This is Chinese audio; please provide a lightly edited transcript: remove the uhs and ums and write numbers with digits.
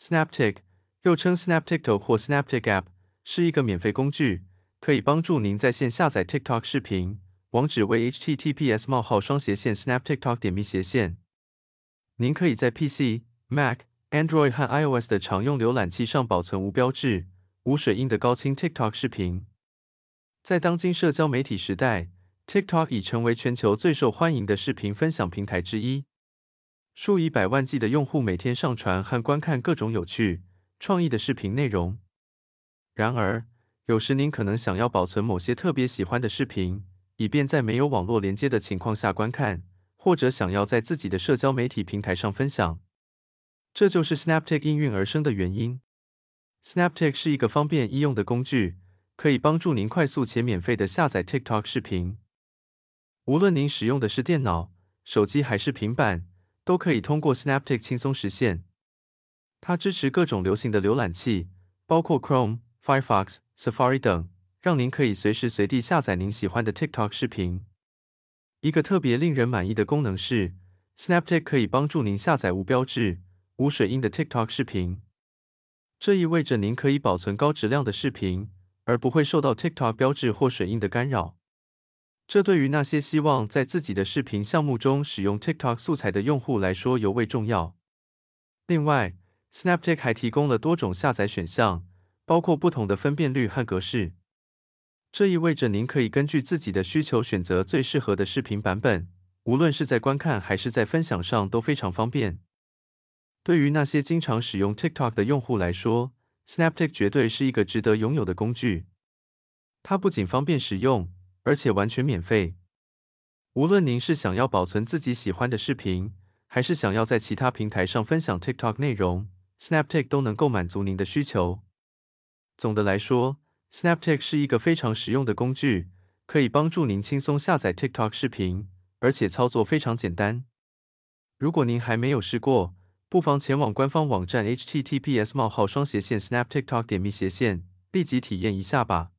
SnapTik 又称 SnapTiktok 或 SnapTik App， 是一个免费工具，可以帮助您在线下载 TikTok 视频。网址为 https://snaptiktok.me/。您可以在 PC、Mac、Android 和 iOS 的常用浏览器上保存无标志、无水印的高清 TikTok 视频。在当今社交媒体时代， TikTok 已成为全球最受欢迎的视频分享平台之一。数以百万计的用户每天上传和观看各种有趣、创意的视频内容。然而，有时您可能想要保存某些特别喜欢的视频，以便在没有网络连接的情况下观看，或者想要在自己的社交媒体平台上分享。这就是 SnapTik 应运而生的原因。SnapTik 是一个方便易用的工具，可以帮助您快速且免费的下载 TikTok 视频。无论您使用的是电脑、手机还是平板，都可以通过 SnapTik 轻松实现。它支持各种流行的浏览器，包括 Chrome、Firefox、Safari 等，让您可以随时随地下载您喜欢的 TikTok 视频。一个特别令人满意的功能是 ，SnapTik 可以帮助您下载无标志、无水印的 TikTok 视频，这意味着您可以保存高质量的视频，而不会受到 TikTok 标志或水印的干扰。这对于那些希望在自己的视频项目中使用 TikTok 素材的用户来说尤为重要。另外 ，SnapTik 还提供了多种下载选项，包括不同的分辨率和格式。这意味着您可以根据自己的需求选择最适合的视频版本，无论是在观看还是在分享上都非常方便。对于那些经常使用 TikTok 的用户来说 ，SnapTik 绝对是一个值得拥有的工具。它不仅方便使用，而且完全免费。无论您是想要保存自己喜欢的视频，还是想要在其他平台上分享 TikTok 内容 ，SnapTik 都能够满足您的需求。总的来说 ，SnapTik 是一个非常实用的工具，可以帮助您轻松下载 TikTok 视频，而且操作非常简单。如果您还没有试过，不妨前往官方网站 https://snaptiktok.me/，立即体验一下吧。